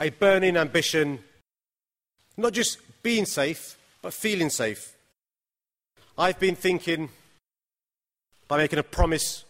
a burning ambition, not just being safe, but feeling safe. I've been thinking by making a promise